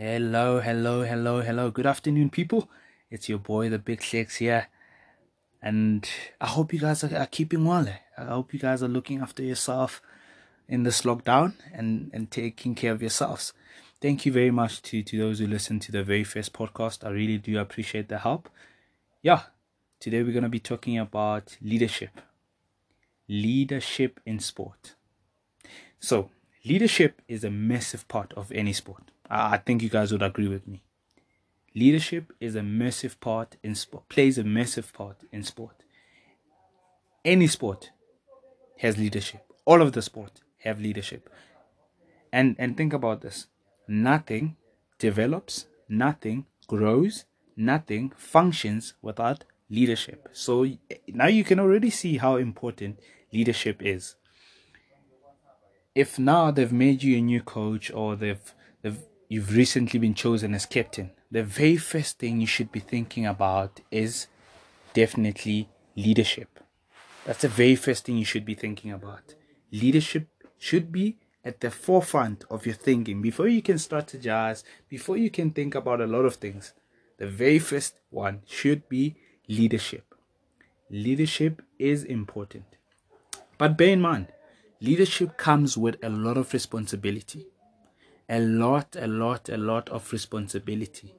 Hello. Good afternoon, people. It's your boy, the Big Six here. And I hope you guys are keeping well. I hope you guys are looking after yourself in this lockdown and taking care of yourselves. Thank you very much to those who listened to the very first podcast. I really do appreciate the help. Yeah, today we're going to be talking about leadership. Leadership in sport. So, leadership is a massive part of any sport. I think you guys would agree with me. Leadership is a massive part in sport, plays a massive part in sport. Any sport has leadership. All of the sport have leadership. And think about this. Nothing develops, nothing grows, nothing functions without leadership. So now you can already see how important leadership is. If now they've made you a new coach or you've recently been chosen as captain, the very first thing you should be thinking about is definitely leadership. That's the very first thing you should be thinking about. Leadership should be at the forefront of your thinking. Before you can strategize, before you can think about a lot of things, the very first one should be leadership. Leadership is important. But bear in mind, leadership comes with a lot of responsibility. A lot of responsibility.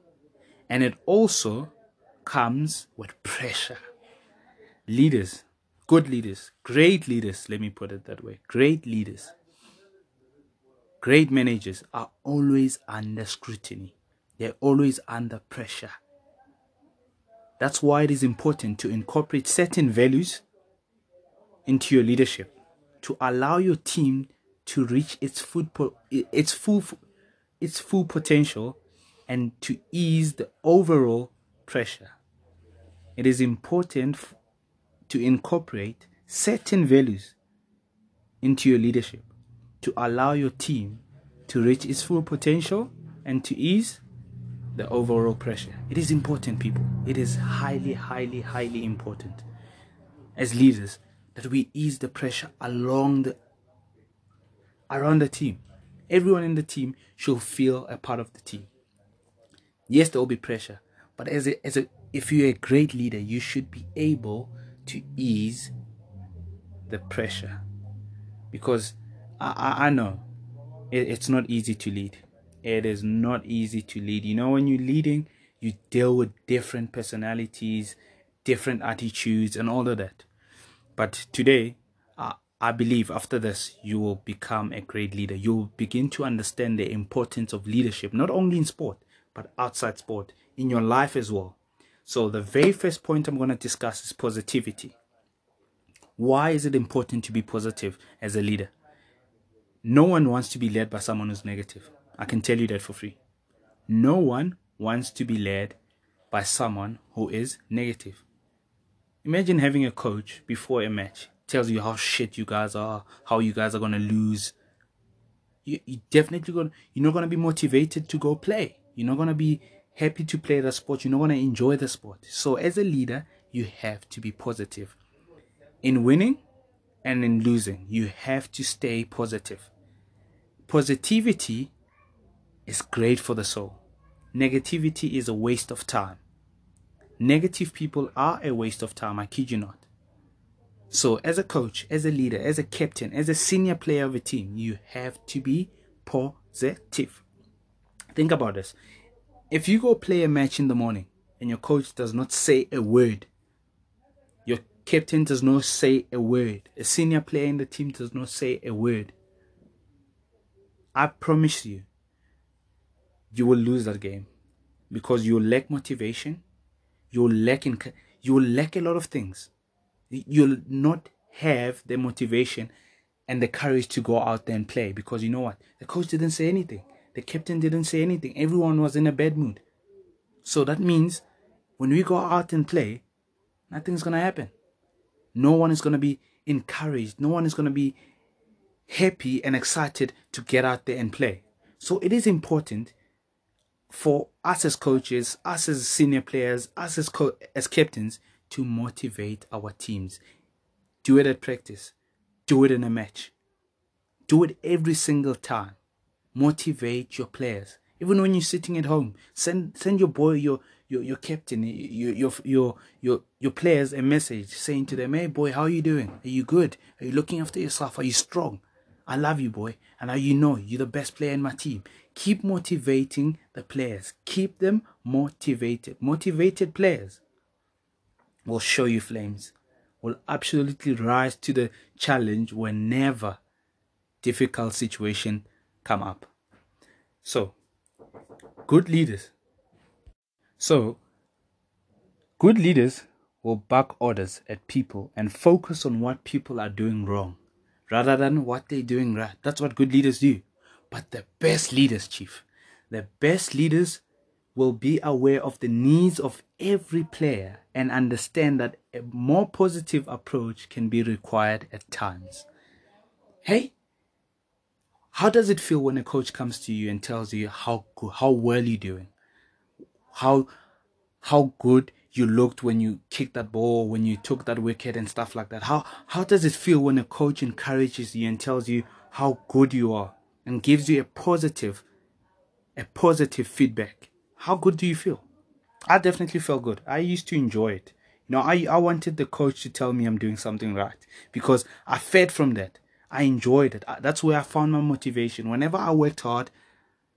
And it also comes with pressure. Leaders, good leaders, great leaders, let me put it that way. Great leaders, great managers are always under scrutiny. They're always under pressure. That's why it is important to incorporate certain values into your leadership to allow your team to reach its full potential and to ease the overall pressure. It is important to incorporate certain values into your leadership to allow your team to reach its full potential and to ease the overall pressure. It is important, people. It is highly important as leaders that we ease the pressure around the team. Everyone in the team should feel a part of the team. Yes, there will be pressure, but if you're a great leader, you should be able to ease the pressure. Because I know it's not easy to lead. It is not easy to lead. You know, when you're leading, you deal with different personalities, different attitudes, and all of that. But today, I believe after this, you will become a great leader. You will begin to understand the importance of leadership, not only in sport, but outside sport, in your life as well. So the very first point I'm going to discuss is positivity. Why is it important to be positive as a leader? No one wants to be led by someone who's negative. I can tell you that for free. No one wants to be led by someone who is negative. Imagine having a coach before a match tells you how shit you guys are, how you guys are gonna lose. You're not gonna be motivated to go play. You're not gonna be happy to play the sport. You're not gonna enjoy the sport. So as a leader, you have to be positive in winning and in losing. You have to stay positive. Positivity is great for the soul. Negativity is a waste of time. Negative people are a waste of time. I kid you not. So as a coach, as a leader, as a captain, as a senior player of a team, you have to be positive. Think about this. If you go play a match in the morning and your coach does not say a word, your captain does not say a word, a senior player in the team does not say a word, I promise you, you will lose that game because you will lack motivation, you will lack a lot of things. You'll not have the motivation and the courage to go out there and play because you know what? The coach didn't say anything. The captain didn't say anything. Everyone was in a bad mood. So that means when we go out and play, nothing's going to happen. No one is going to be encouraged. No one is going to be happy and excited to get out there and play. So it is important for us as coaches, us as senior players, us as captains, to motivate our teams. Do it at practice. Do it in a match. Do it every single time. Motivate your players. Even when you're sitting at home, send your boy, your captain, your players a message saying to them, hey boy, how are you doing? Are you good? Are you looking after yourself? Are you strong? I love you, boy, and you're the best player in my team. Keep motivating the players. Keep them motivated. Motivated players will show you flames, will absolutely rise to the challenge whenever difficult situation come up. So, good leaders. So, good leaders will bark orders at people and focus on what people are doing wrong rather than what they're doing right. That's what good leaders do. But the best leaders, Chief, the best leaders will be aware of the needs of every player and understand that a more positive approach can be required at times. Hey, how does it feel when a coach comes to you and tells you how well you're doing? How good you looked when you kicked that ball, when you took that wicket and stuff like that. How does it feel when a coach encourages you and tells you how good you are and gives you a positive feedback? How good do you feel? I definitely felt good. I used to enjoy it. You know, I wanted the coach to tell me I'm doing something right because I fed from that. I enjoyed it. That's where I found my motivation. Whenever I worked hard,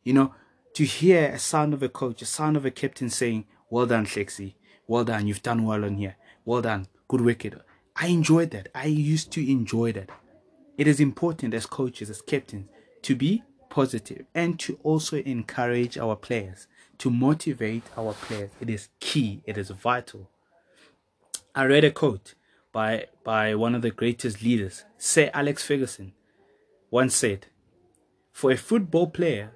you know, to hear a sound of a coach, a sound of a captain saying, well done, Flexi. Well done. You've done well on here. Well done. Good wicket. I enjoyed that. I used to enjoy that. It is important as coaches, as captains, to be positive and to also encourage our players, to motivate our players. It is key. It is vital. I read a quote by one of the greatest leaders, Sir Alex Ferguson, once said, for a football player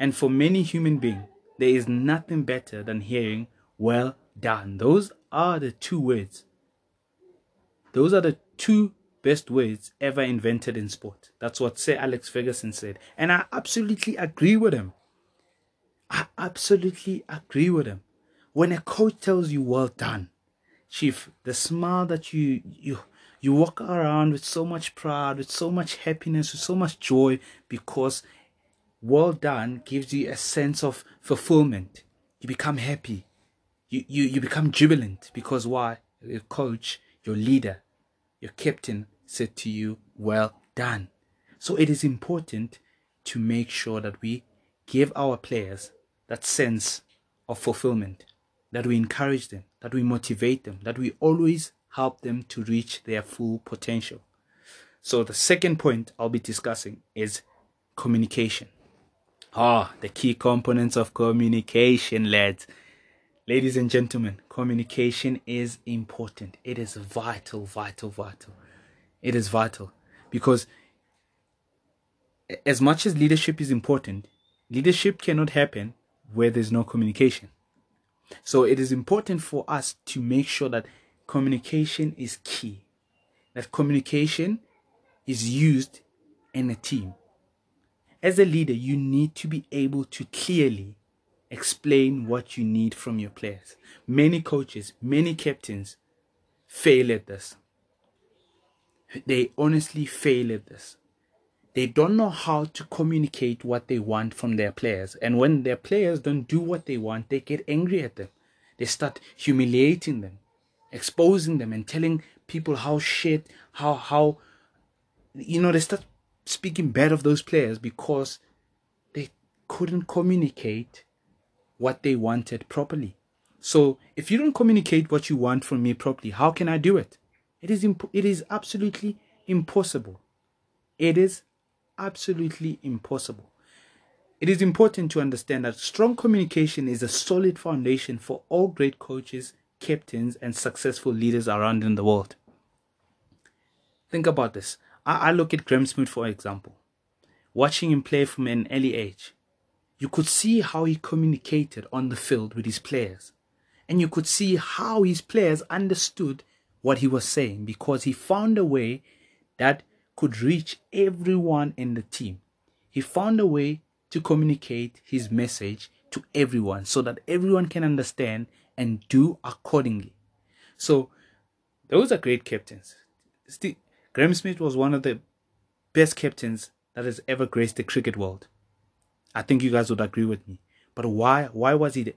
and for many human beings, there is nothing better than hearing, well done. Those are the two words. Those are the two best words ever invented in sport. That's what Sir Alex Ferguson said. And I absolutely agree with him. I absolutely agree with him. When a coach tells you, well done, Chief, the smile that you walk around with so much pride, with so much happiness, with so much joy, because well done gives you a sense of fulfillment. You become happy. You become jubilant because why? Your coach, your leader, your captain said to you, well done. So it is important to make sure that we give our players that sense of fulfillment, that we encourage them, that we motivate them, that we always help them to reach their full potential. So the second point I'll be discussing is communication. The key components of communication, lads. Ladies and gentlemen, communication is important. It is vital, vital, vital. It is vital because as much as leadership is important, leadership cannot happen where there's no communication. So it is important for us to make sure that communication is key, that communication is used in a team. As a leader, you need to be able to clearly explain what you need from your players. Many coaches, many captains fail at this. They honestly fail at this. They don't know how to communicate what they want from their players. And when their players don't do what they want, they get angry at them. They start humiliating them, exposing them and telling people how shit, how you know, they start speaking bad of those players because they couldn't communicate what they wanted properly. So if you don't communicate what you want from me properly, how can I do it? It is absolutely impossible. It is absolutely impossible. It is important to understand that strong communication is a solid foundation for all great coaches, captains, and successful leaders around in the world. Think about this. I look at Graham Smith, for example. Watching him play from an early age, you could see how he communicated on the field with his players. And you could see how his players understood what he was saying because he found a way that could reach everyone in the team. He found a way to communicate his message to everyone so that everyone can understand and do accordingly. So those are great captains. Graham Smith was one of the best captains that has ever graced the cricket world. I think you guys would agree with me. But why was he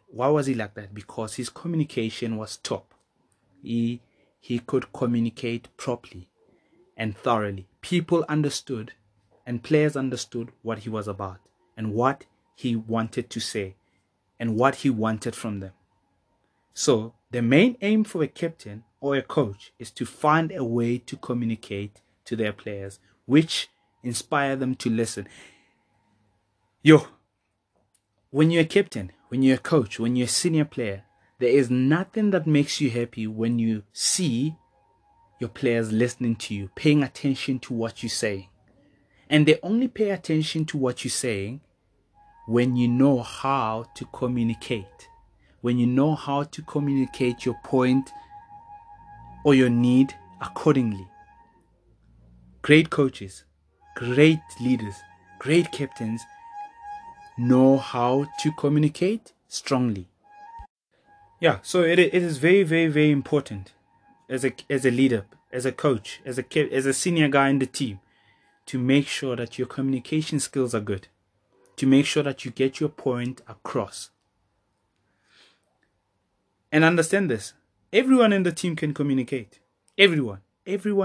like that? Because his communication was top. He could communicate properly and thoroughly. People understood and players understood what he was about and what he wanted to say and what he wanted from them. So the main aim for a captain or a coach is to find a way to communicate to their players, which inspire them to listen. Yo, when you're a captain, when you're a coach, when you're a senior player, there is nothing that makes you happy when you see your players listening to you, paying attention to what you're saying. And they only pay attention to what you're saying when you know how to communicate. When you know how to communicate your point or your need accordingly. Great coaches, great leaders, great captains know how to communicate strongly. Yeah, so it is very, very, very important as a leader, as a coach, as a senior guy in the team, to make sure that your communication skills are good, to make sure that you get your point across. And understand this, everyone in the team can communicate. Everyone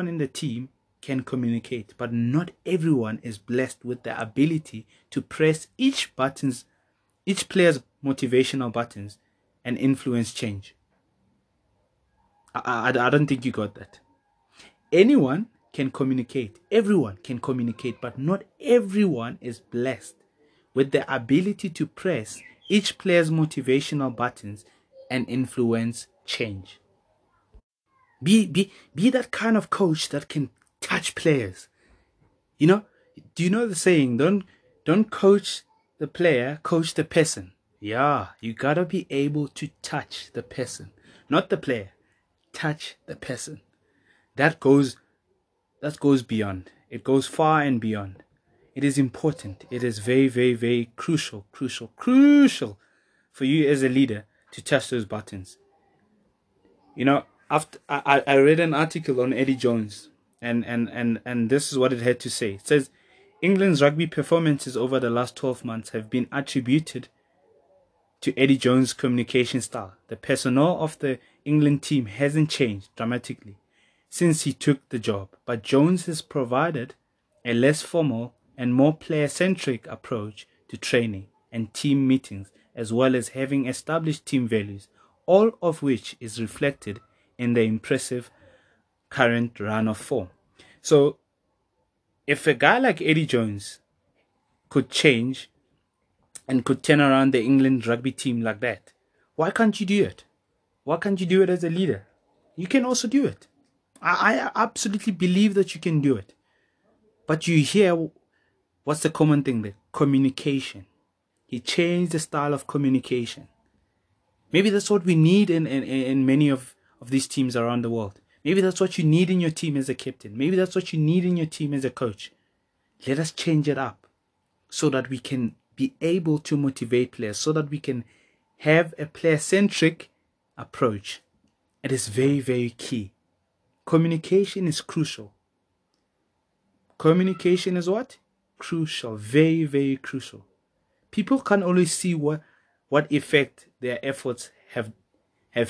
in the team can communicate, but not everyone is blessed with the ability to press each player's motivational buttons and influence change. I don't think you got that. Anyone can communicate. Everyone can communicate, but not everyone is blessed with the ability to press each player's motivational buttons and influence change. Be that kind of coach that can touch players. You know, do you know the saying, don't coach the player, coach the person? Yeah, you gotta be able to touch the person, not the player. Touch the person. That goes beyond. It goes far and beyond. It is important. It is very, very, very crucial for you as a leader to touch those buttons. You know, after I read an article on Eddie Jones, and this is what it had to say. It says, England's rugby performances over the last 12 months have been attributed to Eddie Jones' communication style. The personnel of the England team hasn't changed dramatically since he took the job, but Jones has provided a less formal and more player-centric approach to training and team meetings, as well as having established team values, all of which is reflected in the impressive current run of form. So if a guy like Eddie Jones could change and could turn around the England rugby team like that, why can't you do it? Why can't you do it as a leader? You can also do it. I absolutely believe that you can do it. But you hear, what's the common thing there? Communication. He changed the style of communication. Maybe that's what we need in many of these teams around the world. Maybe that's what you need in your team as a captain. Maybe that's what you need in your team as a coach. Let us change it up so that we can be able to motivate players, so that we can have a player-centric approach. It is very, very key. Communication is crucial. Communication is what? Crucial. Very, very crucial. People can't always see what effect their efforts have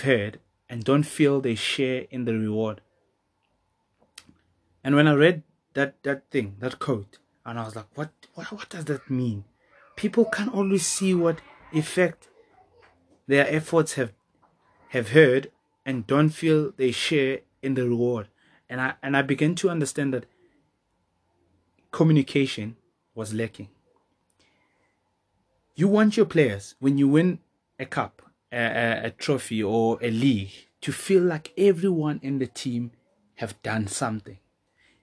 had and don't feel they share in the reward. And when I read that quote, and I was like, what does that mean? People can't always see what effect their efforts have had and don't feel they share in the reward. And I began to understand that communication was lacking. You want your players, when you win a cup, a trophy or a league, to feel like everyone in the team have done something.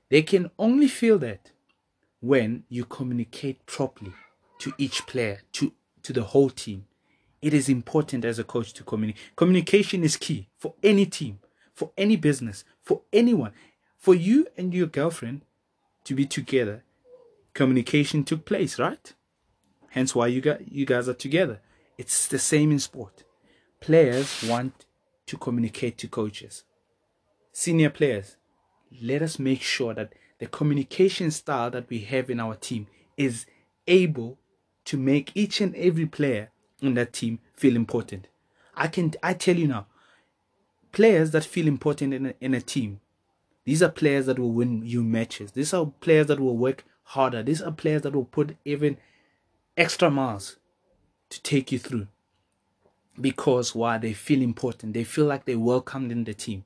They can only feel that when you communicate properly to each player, to the whole team. It is important as a coach to communicate. Communication is key for any team, for any business, for anyone. For you and your girlfriend to be together, communication took place, right? Hence why you guys are together. It's the same in sport. Players want to communicate to coaches. Senior players, let us make sure that the communication style that we have in our team is able to make each and every player on that team feel important. I tell you now, players that feel important in a team, these are players that will win you matches. These are players that will work harder. These are players that will put even extra miles to take you through. Because why? They feel important. They feel like they're welcomed in the team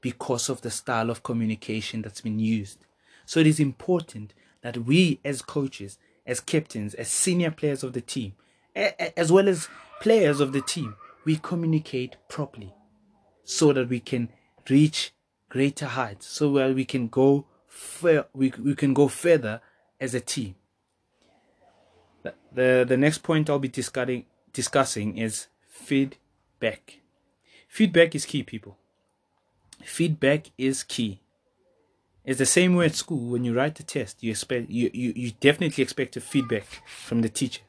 because of the style of communication that's been used. So it is important that we as coaches, as captains, as senior players of the team, as well as players of the team, we communicate properly so that we can reach greater heights, so where we can go further as a team. The next point I'll be discussing is feedback. Feedback is key, people. Feedback is key. It's the same way at school. When you write a test, you definitely expect a feedback from the teacher,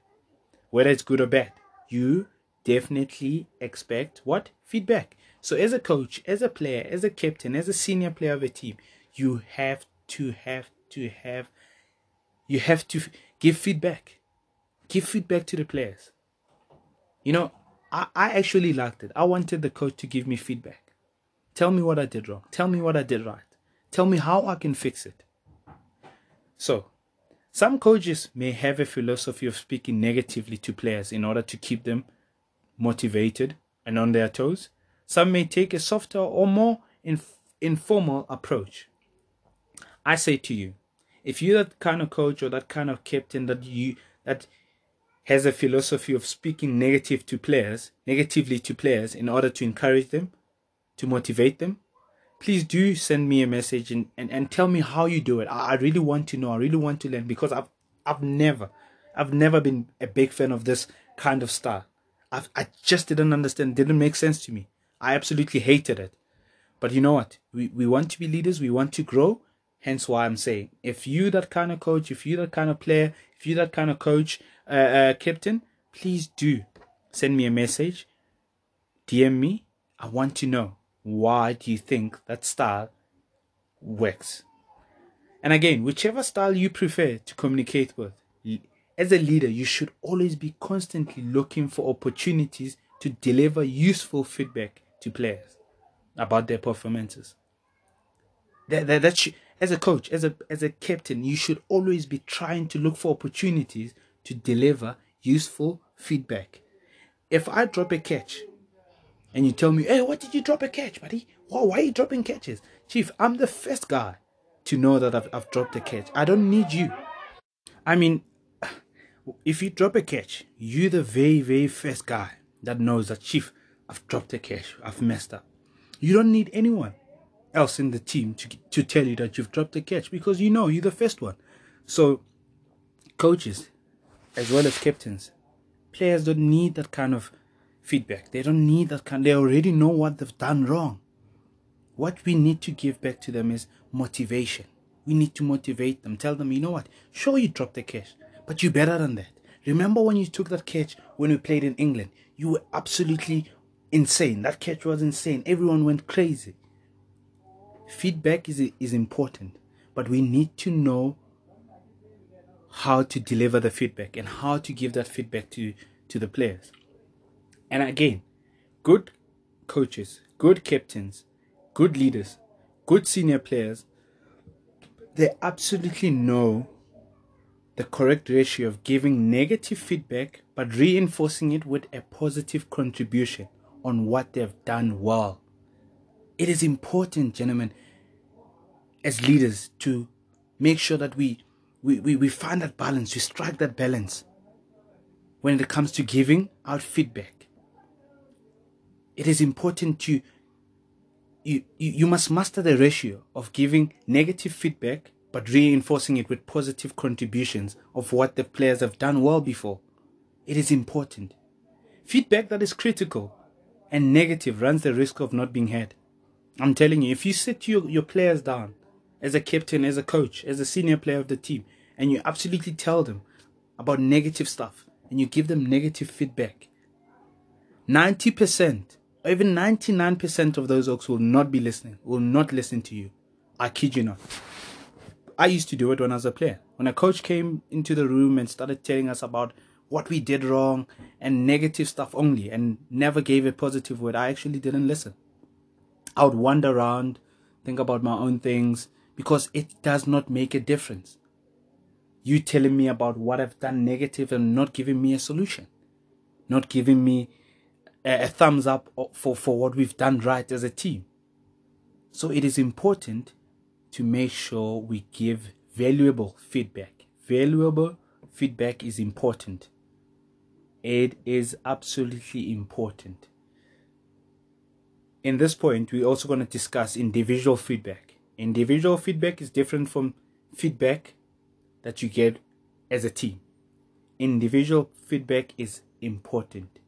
whether it's good or bad. You definitely expect what? Feedback. So as a coach, as a player, as a captain, as a senior player of a team, you have to give feedback. Give feedback to the players. You know, I actually liked it. I wanted the coach to give me feedback. Tell me what I did wrong. Tell me what I did right. Tell me how I can fix it. So, some coaches may have a philosophy of speaking negatively to players in order to keep them motivated and on their toes. Some may take a softer or more informal approach. I say to you, if you're that kind of coach or that kind of captain that has a philosophy of speaking negatively to players in order to encourage them, to motivate them, please do send me a message and tell me how you do it. I really want to know. I really want to learn, because I've never been a big fan of this kind of style. I just didn't understand. Didn't make sense to me. I absolutely hated it. But you know what? We want to be leaders. We want to grow. Hence why I'm saying, if you that kind of coach, if you that kind of player, if you that kind of coach, captain, please do send me a message. DM me. I want to know, why do you think that style works? And again, whichever style you prefer to communicate with, as a leader, you should always be constantly looking for opportunities to deliver useful feedback to players about their performances. As a coach, as a captain, you should always be trying to look for opportunities to deliver useful feedback. If I drop a catch and you tell me, hey, what did you drop a catch, buddy? Why are you dropping catches? Chief, I'm the first guy to know that I've dropped a catch. I don't need you. I mean, if you drop a catch, you're the very, very first guy that knows that, Chief, I've dropped a catch. I've messed up. You don't need anyone else in the team to tell you that you've dropped a catch, because you know you're the first one. So, coaches, as well as captains, players don't need that kind of feedback. They don't need that kind. They already know what they've done wrong. What we need to give back to them is motivation. We need to motivate them. Tell them, you know what? Sure, you dropped the catch, but you're better than that. Remember when you took that catch when we played in England? You were absolutely insane. That catch was insane. Everyone went crazy. Feedback is important, but we need to know how to deliver the feedback and how to give that feedback to the players. And again, good coaches, good captains, good leaders, good senior players, they absolutely know the correct ratio of giving negative feedback but reinforcing it with a positive contribution on what they've done well. It is important, gentlemen, as leaders, to make sure that we find that balance, we strike that balance when it comes to giving out feedback. It is important to, you must master the ratio of giving negative feedback but reinforcing it with positive contributions of what the players have done well before. It is important. Feedback that is critical and negative runs the risk of not being heard. I'm telling you, if you sit your players down as a captain, as a coach, as a senior player of the team, and you absolutely tell them about negative stuff and you give them negative feedback, 90% or even 99% of those oaks will not listen to you. I kid you not. I used to do it when I was a player. When a coach came into the room and started telling us about what we did wrong and negative stuff only, and never gave a positive word. I actually didn't listen. I would wander around, think about my own things, because it does not make a difference. You telling me about what I've done negative and not giving me a solution, not giving me a thumbs up for what we've done right as a team. So it is important to make sure we give valuable feedback. Valuable feedback is important. It is absolutely important. In this point, we're also going to discuss individual feedback. Individual feedback is different from feedback that you get as a team. Individual feedback is important.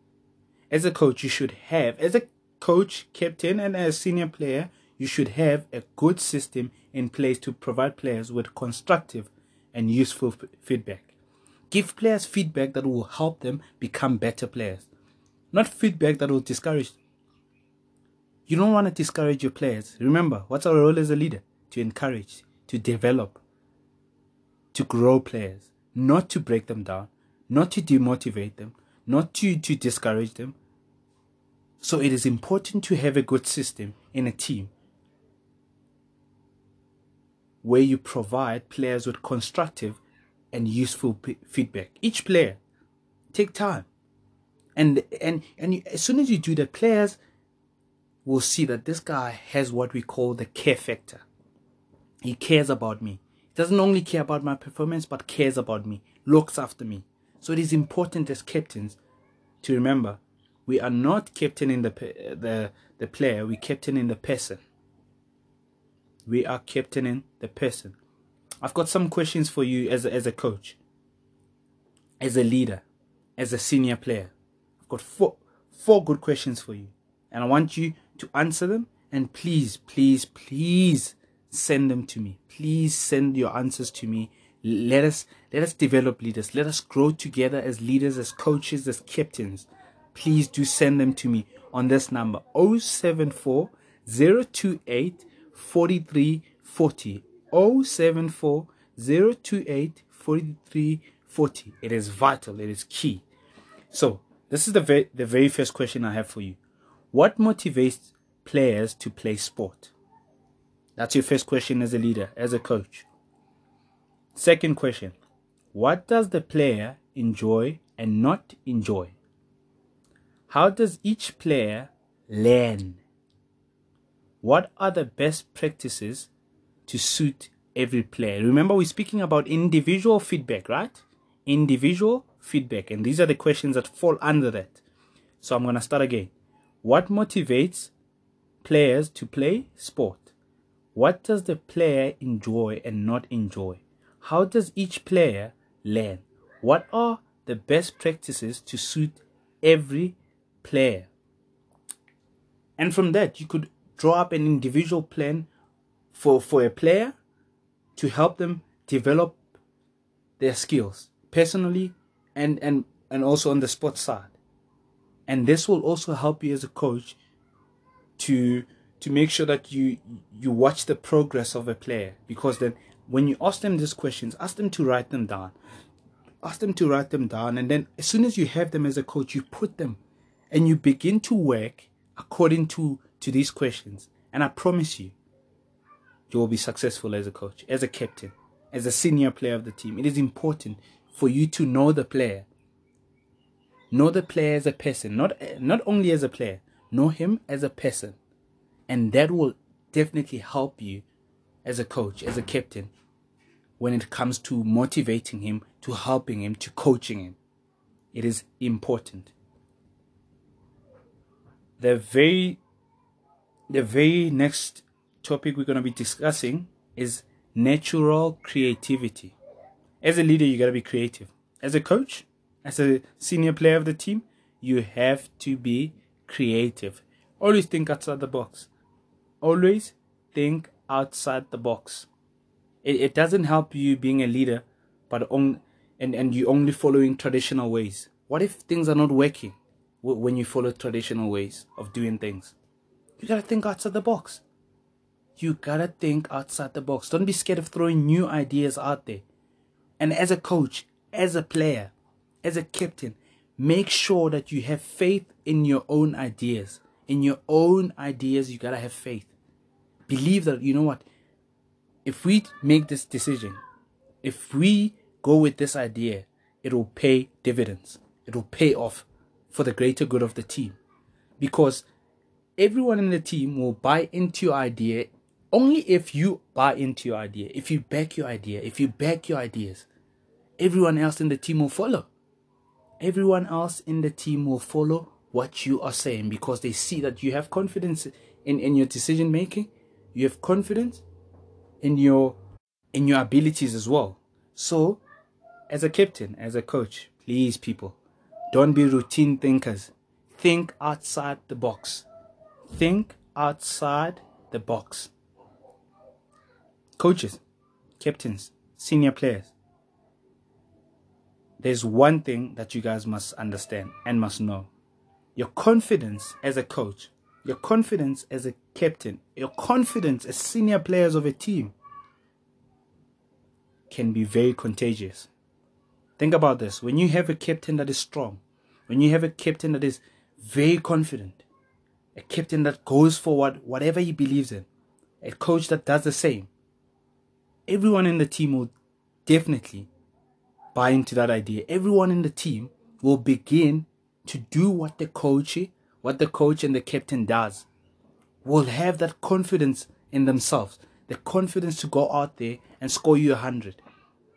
As a coach, you should have, as a coach, captain, and as a senior player, you should have a good system in place to provide players with constructive and useful feedback. Give players feedback that will help them become better players, not feedback that will discourage them. You don't want to discourage your players. Remember, what's our role as a leader? To encourage, to develop, to grow players, not to break them down, not to demotivate them, not to discourage them. So it is important to have a good system in a team where you provide players with constructive and useful feedback. Each player, take time. And as soon as you do that, players will see that this guy has what we call the care factor. He cares about me. Doesn't only care about my performance, but cares about me, looks after me. So it is important as captains to remember, we are not captaining the player, we're captaining the person. We are captaining the person. I've got some questions for you as a coach, as a leader, as a senior player. I've got four good questions for you, and I want you to answer them, and please, please, please send them to me. Please send your answers to me. Let us develop leaders. Let us grow together as leaders, as coaches, as captains. Please do send them to me on this number, 074-028-4340. 074-028-4340. It is vital. It is key. So this is the very first question I have for you. What motivates players to play sport? That's your first question as a leader, as a coach. Second question, what does the player enjoy and not enjoy? How does each player learn? What are the best practices to suit every player? Remember, we're speaking about individual feedback, right? Individual feedback. And these are the questions that fall under that. So I'm going to start again. What motivates players to play sport? What does the player enjoy and not enjoy? How does each player learn? What are the best practices to suit every player? And from that, you could draw up an individual plan for a player to help them develop their skills personally and also on the sports side. And this will also help you as a coach to make sure that you watch the progress of a player, because then when you ask them these questions, ask them to write them down. Ask them to write them down, and then as soon as you have them as a coach, you put them and you begin to work according to these questions. And I promise you, you will be successful as a coach, as a captain, as a senior player of the team. It is important for you to know the player. Know the player as a person, not only as a player. Know him as a person. And that will definitely help you as a coach, as a captain, when it comes to motivating him, to helping him, to coaching him. It is important. The very next topic we're going to be discussing is natural creativity. As a leader, you got to be creative. As a coach, as a senior player of the team, you have to be creative. Always think outside the box. Always think outside the box. It doesn't help you being a leader, but and you only following traditional ways. What if things are not working when you follow traditional ways of doing things? You gotta think outside the box. You gotta think outside the box. Don't be scared of throwing new ideas out there. And as a coach, as a player, as a captain, make sure that you have faith in your own ideas. In your own ideas, you gotta have faith. Believe that, you know what, if we make this decision, if we go with this idea, it will pay dividends. It will pay off for the greater good of the team. Because everyone in the team will buy into your idea only if you buy into your idea, if you back your idea, if you back your ideas. Everyone else in the team will follow. Everyone else in the team will follow what you are saying because they see that you have confidence in your decision making. You have confidence in your abilities as well. So, as a captain, as a coach, please people, don't be routine thinkers. Think outside the box. Think outside the box. Coaches, captains, senior players, there's one thing that you guys must understand and must know. Your confidence as a coach, your confidence as a captain, your confidence as senior players of a team can be very contagious. Think about this. When you have a captain that is strong, when you have a captain that is very confident, a captain that goes forward, whatever he believes in, a coach that does the same, everyone in the team will definitely buy into that idea. Everyone in the team will begin to do what the coach and the captain does. Will have that confidence in themselves, the confidence to go out there and score you 100,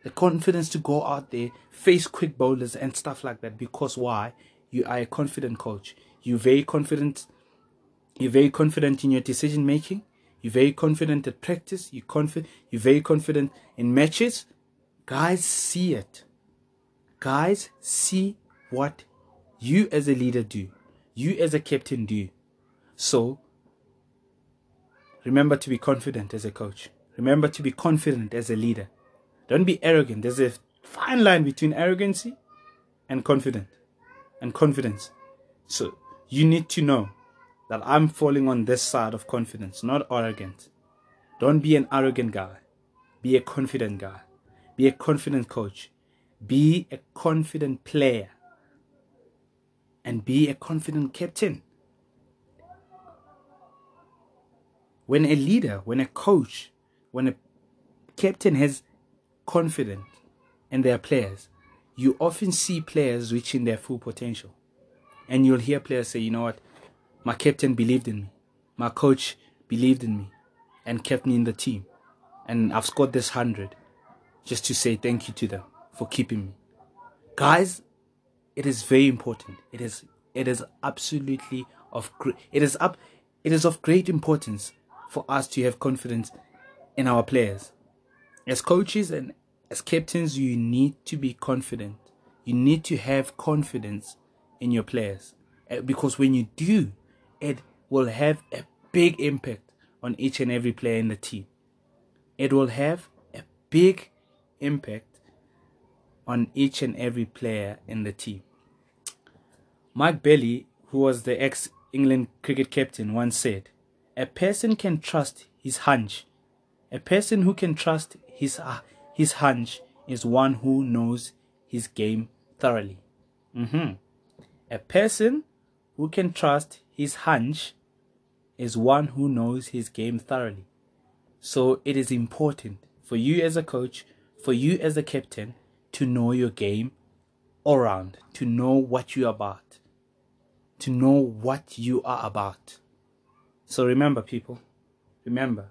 the confidence to go out there, face quick bowlers and stuff like that. Because why? You are a confident coach. You're very confident in your decision making. You're very confident at practice. You're very confident in matches. Guys see it. Guys see what you as a leader do. You as a captain do. So, remember to be confident as a coach. Remember to be confident as a leader. Don't be arrogant. There's a fine line between arrogancy and confidence. So, you need to know that I'm falling on this side of confidence, not arrogant. Don't be an arrogant guy. Be a confident guy. Be a confident coach. Be a confident player. And be a confident captain. When a leader, when a coach, when a captain has confidence in their players, you often see players reaching their full potential. And you'll hear players say, you know what, my captain believed in me. My coach believed in me and kept me in the team. And I've scored this 100. Just to say thank you to them for keeping me. Guys, it is very important. It is of great importance for us to have confidence in our players. As coaches and as captains, you need to be confident. You need to have confidence in your players. Because when you do, it will have a big impact on each and every player in the team. It will have a big impact on each and every player in the team. Mike Bailey, who was the ex-England cricket captain, once said, a person can trust his hunch. A person who can trust his hunch is one who knows his game thoroughly. A person who can trust his hunch is one who knows his game thoroughly. So it is important for you as a coach, for you as a captain, to know your game all round, to know what you are about, to know what you are about. So remember, people, remember.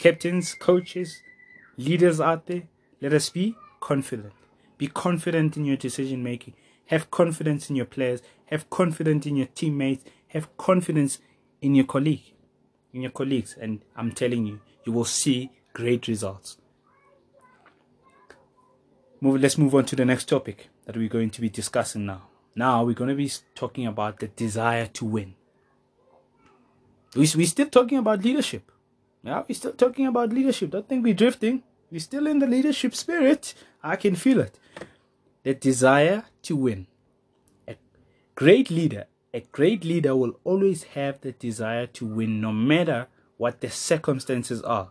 Captains, coaches, leaders out there, let us be confident. Be confident in your decision making. Have confidence in your players. Have confidence in your teammates. Have confidence in your colleagues. And I'm telling you, you will see great results. Let's move on to the next topic that we're going to be discussing now. Now we're going to be talking about the desire to win. We're still talking about leadership. Yeah, we're still talking about leadership. Don't think we're drifting. We're still in the leadership spirit. I can feel it. The desire to win. A great leader will always have the desire to win no matter what the circumstances are,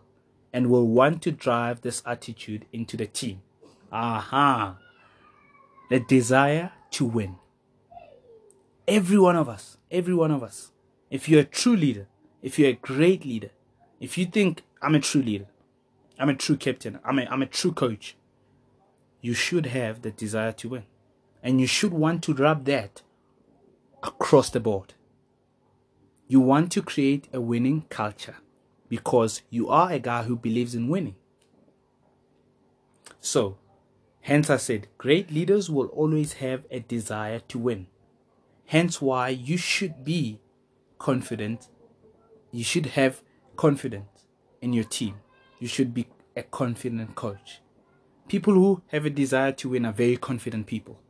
and will want to drive this attitude into the team. Aha! the desire to win. Every one of us. If you're a true leader, if you're a great leader, if you think I'm a true leader, I'm a true captain, I'm a true coach, you should have the desire to win. And you should want to rub that across the board. You want to create a winning culture because you are a guy who believes in winning. So, hence I said, great leaders will always have a desire to win. Hence why you should be confident. You should have confidence in your team. You should be a confident coach. People who have a desire to win are very confident people.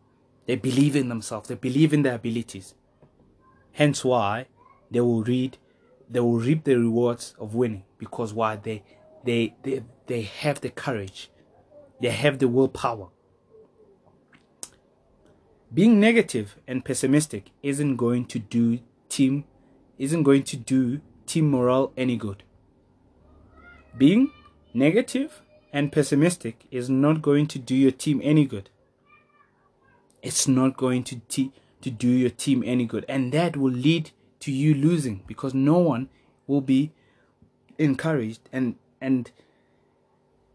They believe in themselves. They believe in their abilities. Hence why they will reap the rewards of winning. Because why? They have the courage. They have the willpower. Being negative and pessimistic isn't going to do team morale any good. Being negative and pessimistic is not going to do your team any good. It's not going to do your team any good. And that will lead to you losing because no one will be encouraged and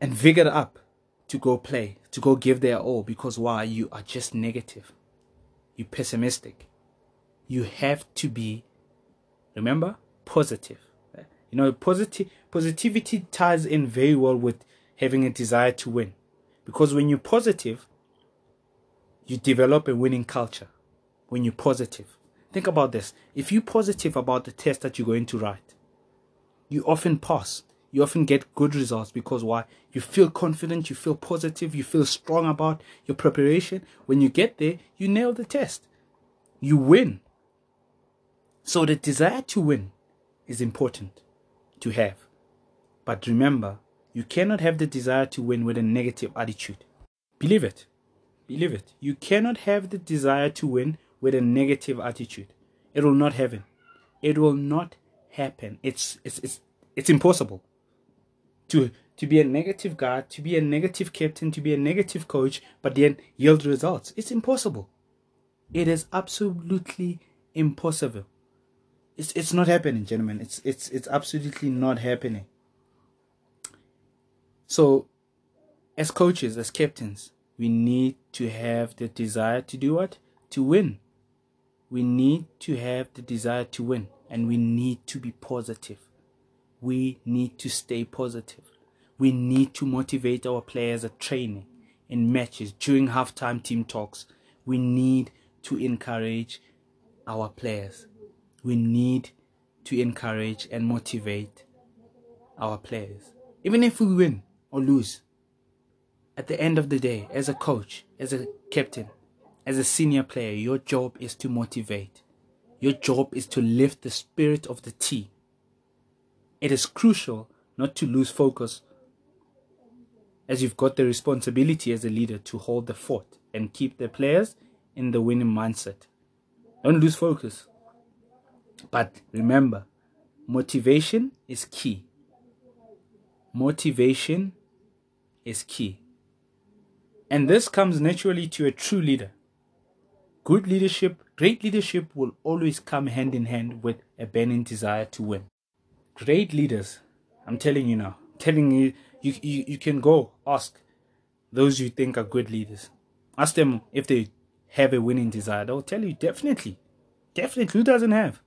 vigored up to go play, to go give their all. Because why? You are just negative. You're pessimistic. You have to be, remember, positive. You know, positivity ties in very well with having a desire to win. Because when you're positive, you develop a winning culture. When you're positive. Think about this. If you're positive about the test that you're going to write, you often pass. You often get good results because why? You feel confident, you feel positive, you feel strong about your preparation. When you get there, you nail the test. You win. So the desire to win is important to have. But remember, you cannot have the desire to win with a negative attitude. Believe it. Believe it. You cannot have the desire to win with a negative attitude. It will not happen. It will not happen. It's impossible. To be a negative guy, to be a negative captain, to be a negative coach, but then yield results. It's impossible. It is absolutely impossible. It's not happening, gentlemen. It's absolutely not happening. So, as coaches, as captains, we need to have the desire to do what? To win. We need to have the desire to win, and we need to be positive. We need to stay positive. We need to motivate our players at training, in matches, during halftime team talks. We need to encourage our players. We need to encourage and motivate our players. Even if we win or lose, at the end of the day, as a coach, as a captain, as a senior player, your job is to motivate. Your job is to lift the spirit of the team. It is crucial not to lose focus, as you've got the responsibility as a leader to hold the fort and keep the players in the winning mindset. Don't lose focus. But remember, motivation is key. Motivation is key. And this comes naturally to a true leader. Good leadership, great leadership will always come hand in hand with a burning desire to win. Great leaders, I'm telling you now, you can go ask those you think are good leaders. Ask them if they have a winning desire. They'll tell you definitely. Definitely, who doesn't have?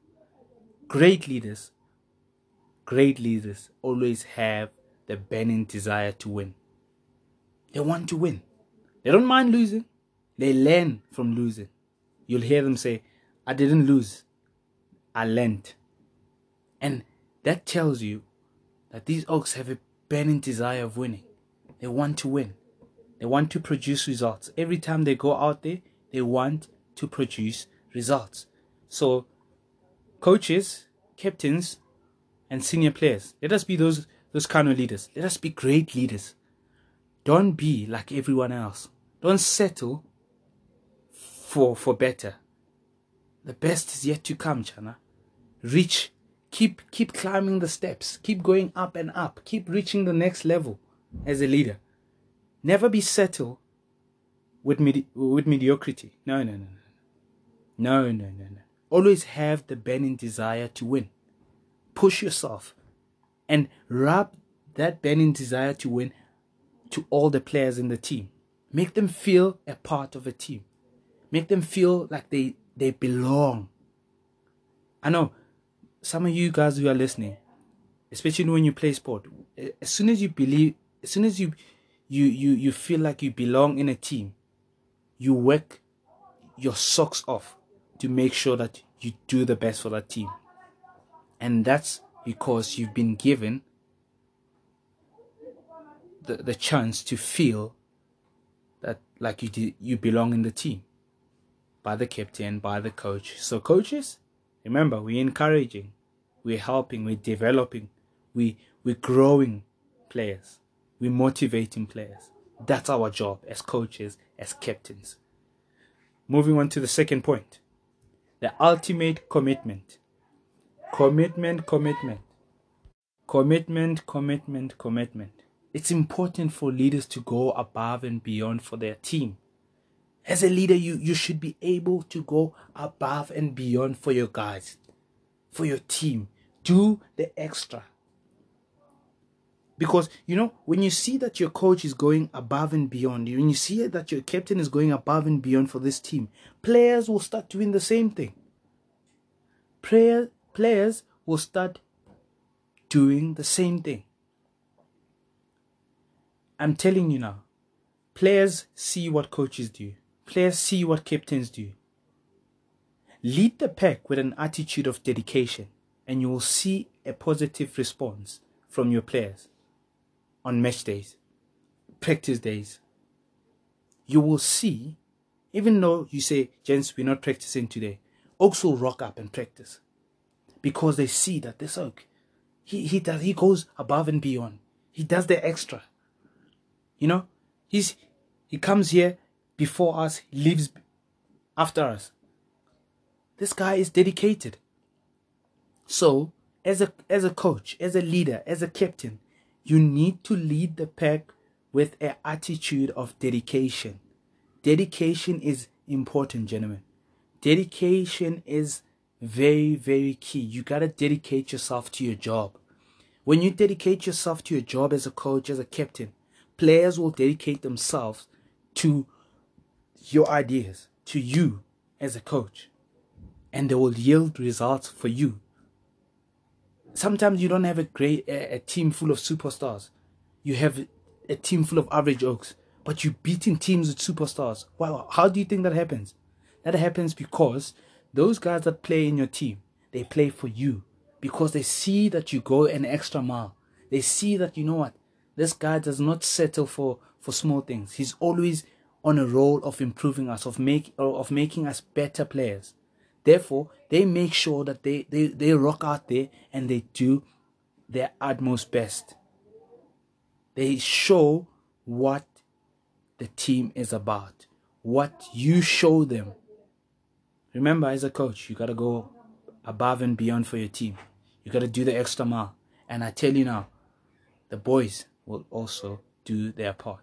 Great leaders always have the burning desire to win. They want to win. They don't mind losing. They learn from losing. You'll hear them say, I didn't lose. I learned. And that tells you that these Oaks have a burning desire of winning. They want to win. They want to produce results. Every time they go out there, they want to produce results. So, coaches, captains, and senior players, let us be those kind of leaders. Let us be great leaders. Don't be like everyone else. Don't settle for better. The best is yet to come, Chana. Reach. Keep climbing the steps. Keep going up and up. Keep reaching the next level as a leader. Never be settled with mediocrity. No. Always have the burning desire to win. Push yourself and rub that burning desire to win to all the players in the team. Make them feel a part of a team. Make them feel like they belong. I know some of you guys who are listening, especially when you play sport, as soon as you believe, as soon as you feel like you belong in a team, you work your socks off to make sure that you do the best for that team. And that's because you've been given the chance to feel that like you belong in the team by the captain, by the coach. So coaches, remember, we're encouraging, we're helping, we're developing, we're growing players, we're motivating players. That's our job as coaches, as captains. Moving on to the second point, the ultimate commitment. Commitment. It's important for leaders to go above and beyond for their team. As a leader, you should be able to go above and beyond for your guys, for your team. Do the extra. Because, when you see that your coach is going above and beyond, when you see that your captain is going above and beyond for this team, players will start doing the same thing. Players will start doing the same thing. I'm telling you now, players see what coaches do. Players see what captains do. Lead the pack with an attitude of dedication, and you will see a positive response from your players on match days, practice days. You will see, even though you say, gents, we're not practicing today, Oaks will rock up and practice because they see that this Oak, he goes above and beyond. He does the extra. He comes here before us, leaves after us. This guy is dedicated. So, as a coach, as a leader, as a captain, you need to lead the pack with an attitude of dedication. Dedication is important, gentlemen. Dedication is very, very key. You gotta dedicate yourself to your job. When you dedicate yourself to your job as a coach, as a captain, players will dedicate themselves to your ideas, to you as a coach, and they will yield results for you. Sometimes you don't have a team full of superstars. You have a team full of average Oaks, but you're beating teams with superstars. Wow, how do you think that happens? That happens because those guys that play in your team, they play for you because they see that you go an extra mile. They see that, this guy does not settle for small things. He's always on a roll of improving us, of making us better players. Therefore, they make sure that they rock out there and they do their utmost best. They show what the team is about, what you show them. Remember, as a coach, you got to go above and beyond for your team. You got to do the extra mile. And I tell you now, the boys will also do their part.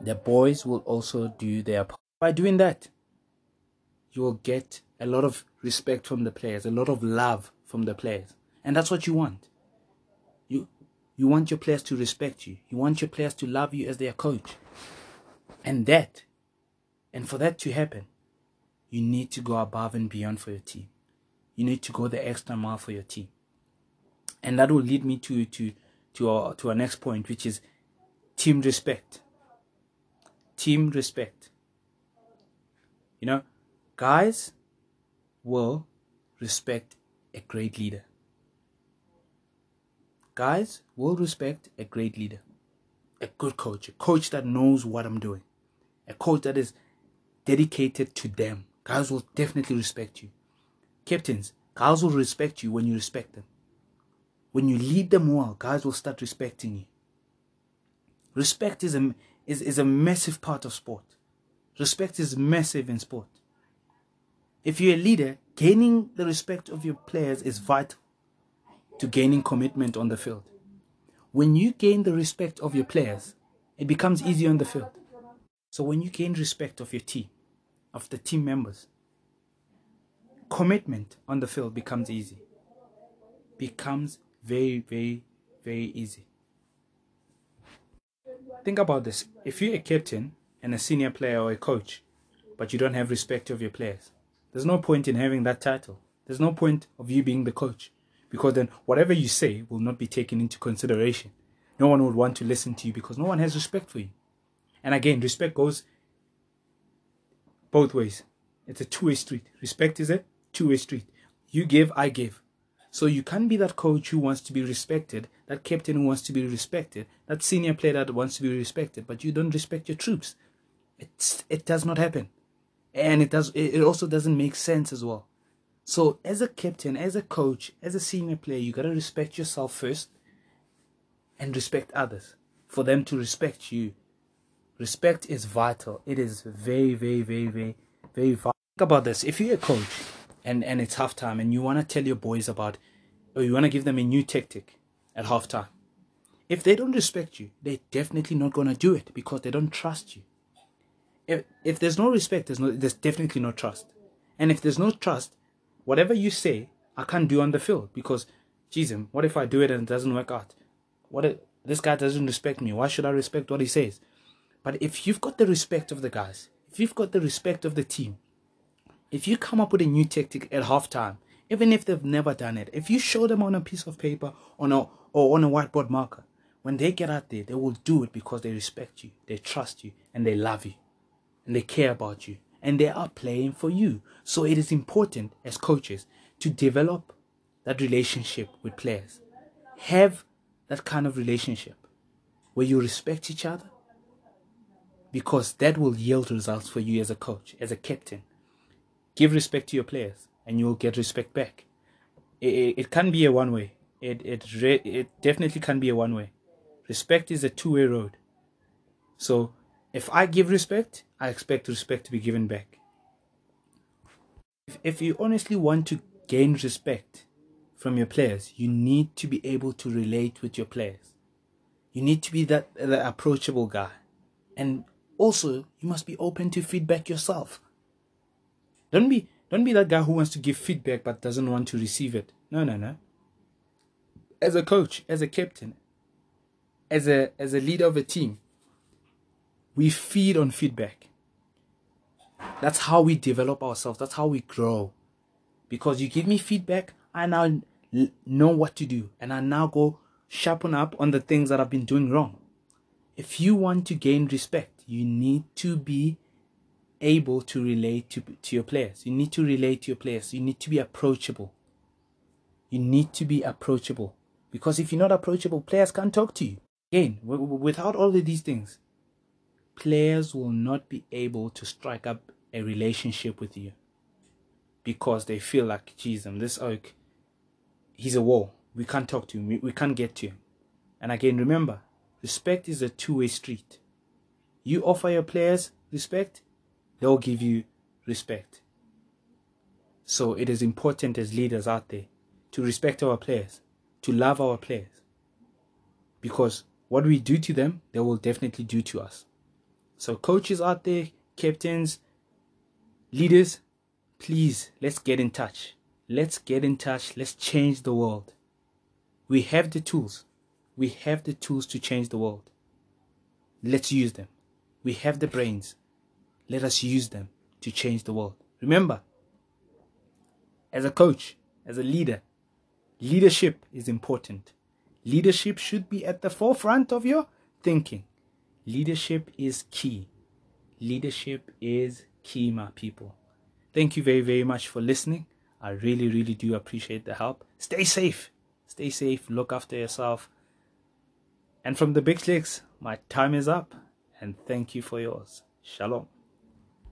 The boys will also do their part. By doing that, you will get a lot of respect from the players, a lot of love from the players. And that's what you want. You want your players to respect you. You want your players to love you as their coach. And for that to happen, you need to go above and beyond for your team. You need to go the extra mile for your team. And that will lead me to our next point, which is team respect. Team respect. Guys will respect a great leader. Guys will respect a great leader. A good coach. A coach that knows what I'm doing. A coach that is dedicated to them. Guys will definitely respect you. Captains, guys will respect you when you respect them. When you lead them well, guys will start respecting you. Respect is a massive part of sport. Respect is massive in sport. If you're a leader, gaining the respect of your players is vital to gaining commitment on the field. When you gain the respect of your players, it becomes easier on the field. So when you gain respect of your team, of the team members, commitment on the field becomes easy. Becomes very, very, very easy. Think about this. If you're a captain and a senior player or a coach, but you don't have respect of your players, there's no point in having that title. There's no point of you being the coach, because then whatever you say will not be taken into consideration. No one would want to listen to you because no one has respect for you. And again, respect goes both ways. It's a two-way street. Respect is a two-way street. You give, I give. So you can't be that coach who wants to be respected, that captain who wants to be respected, that senior player that wants to be respected, but you don't respect your troops. It does not happen. And it also doesn't make sense as well. So as a captain, as a coach, as a senior player, you got to respect yourself first and respect others for them to respect you. Respect is vital. It is very, very, very, very, very vital. Think about this. If you're a coach and it's halftime and you want to tell your boys about, or you want to give them a new tactic at halftime, if they don't respect you, they're definitely not going to do it because they don't trust you. If there's no respect, there's definitely no trust. And if there's no trust, whatever you say, I can't do on the field because, Jesus, what if I do it and it doesn't work out? What if this guy doesn't respect me? Why should I respect what he says? But if you've got the respect of the guys, if you've got the respect of the team, if you come up with a new tactic at halftime, even if they've never done it, if you show them on a piece of paper or on a whiteboard marker, when they get out there, they will do it because they respect you, they trust you, and they love you, and they care about you, and they are playing for you. So it is important as coaches to develop that relationship with players. Have that kind of relationship where you respect each other, because that will yield results for you as a coach, as a captain. Give respect to your players and you will get respect back. It can be a one-way. It definitely can be a one-way. Respect is a two-way road. So if I give respect, I expect respect to be given back. If you honestly want to gain respect from your players, you need to be able to relate with your players. You need to be that approachable guy. And also, you must be open to feedback yourself. Don't be that guy who wants to give feedback but doesn't want to receive it. No. As a coach, as a captain, as a leader of a team, we feed on feedback. That's how we develop ourselves. That's how we grow. Because you give me feedback, I now know what to do. And I now go sharpen up on the things that I've been doing wrong. If you want to gain respect, you need to be able to relate to your players. You need to relate to your players. You need to be approachable. You need to be approachable. Because if you're not approachable, players can't talk to you. Again, without all of these things, players will not be able to strike up a relationship with you. Because they feel like, geez, this oak, he's a wall. We can't talk to him. We can't get to him. And again, remember, respect is a two-way street. You offer your players respect, they'll give you respect. So it is important as leaders out there to respect our players, to love our players. Because what we do to them, they will definitely do to us. So coaches out there, captains, leaders, please, let's get in touch. Let's get in touch. Let's change the world. We have the tools. We have the tools to change the world. Let's use them. We have the brains. Let us use them to change the world. Remember, as a coach, as a leader, leadership is important. Leadership should be at the forefront of your thinking. Leadership is key. Leadership is key, my people. Thank you very, very much for listening. I really, really do appreciate the help. Stay safe. Stay safe. Look after yourself. And from the Big Clicks, my time is up, and thank you for yours. Shalom.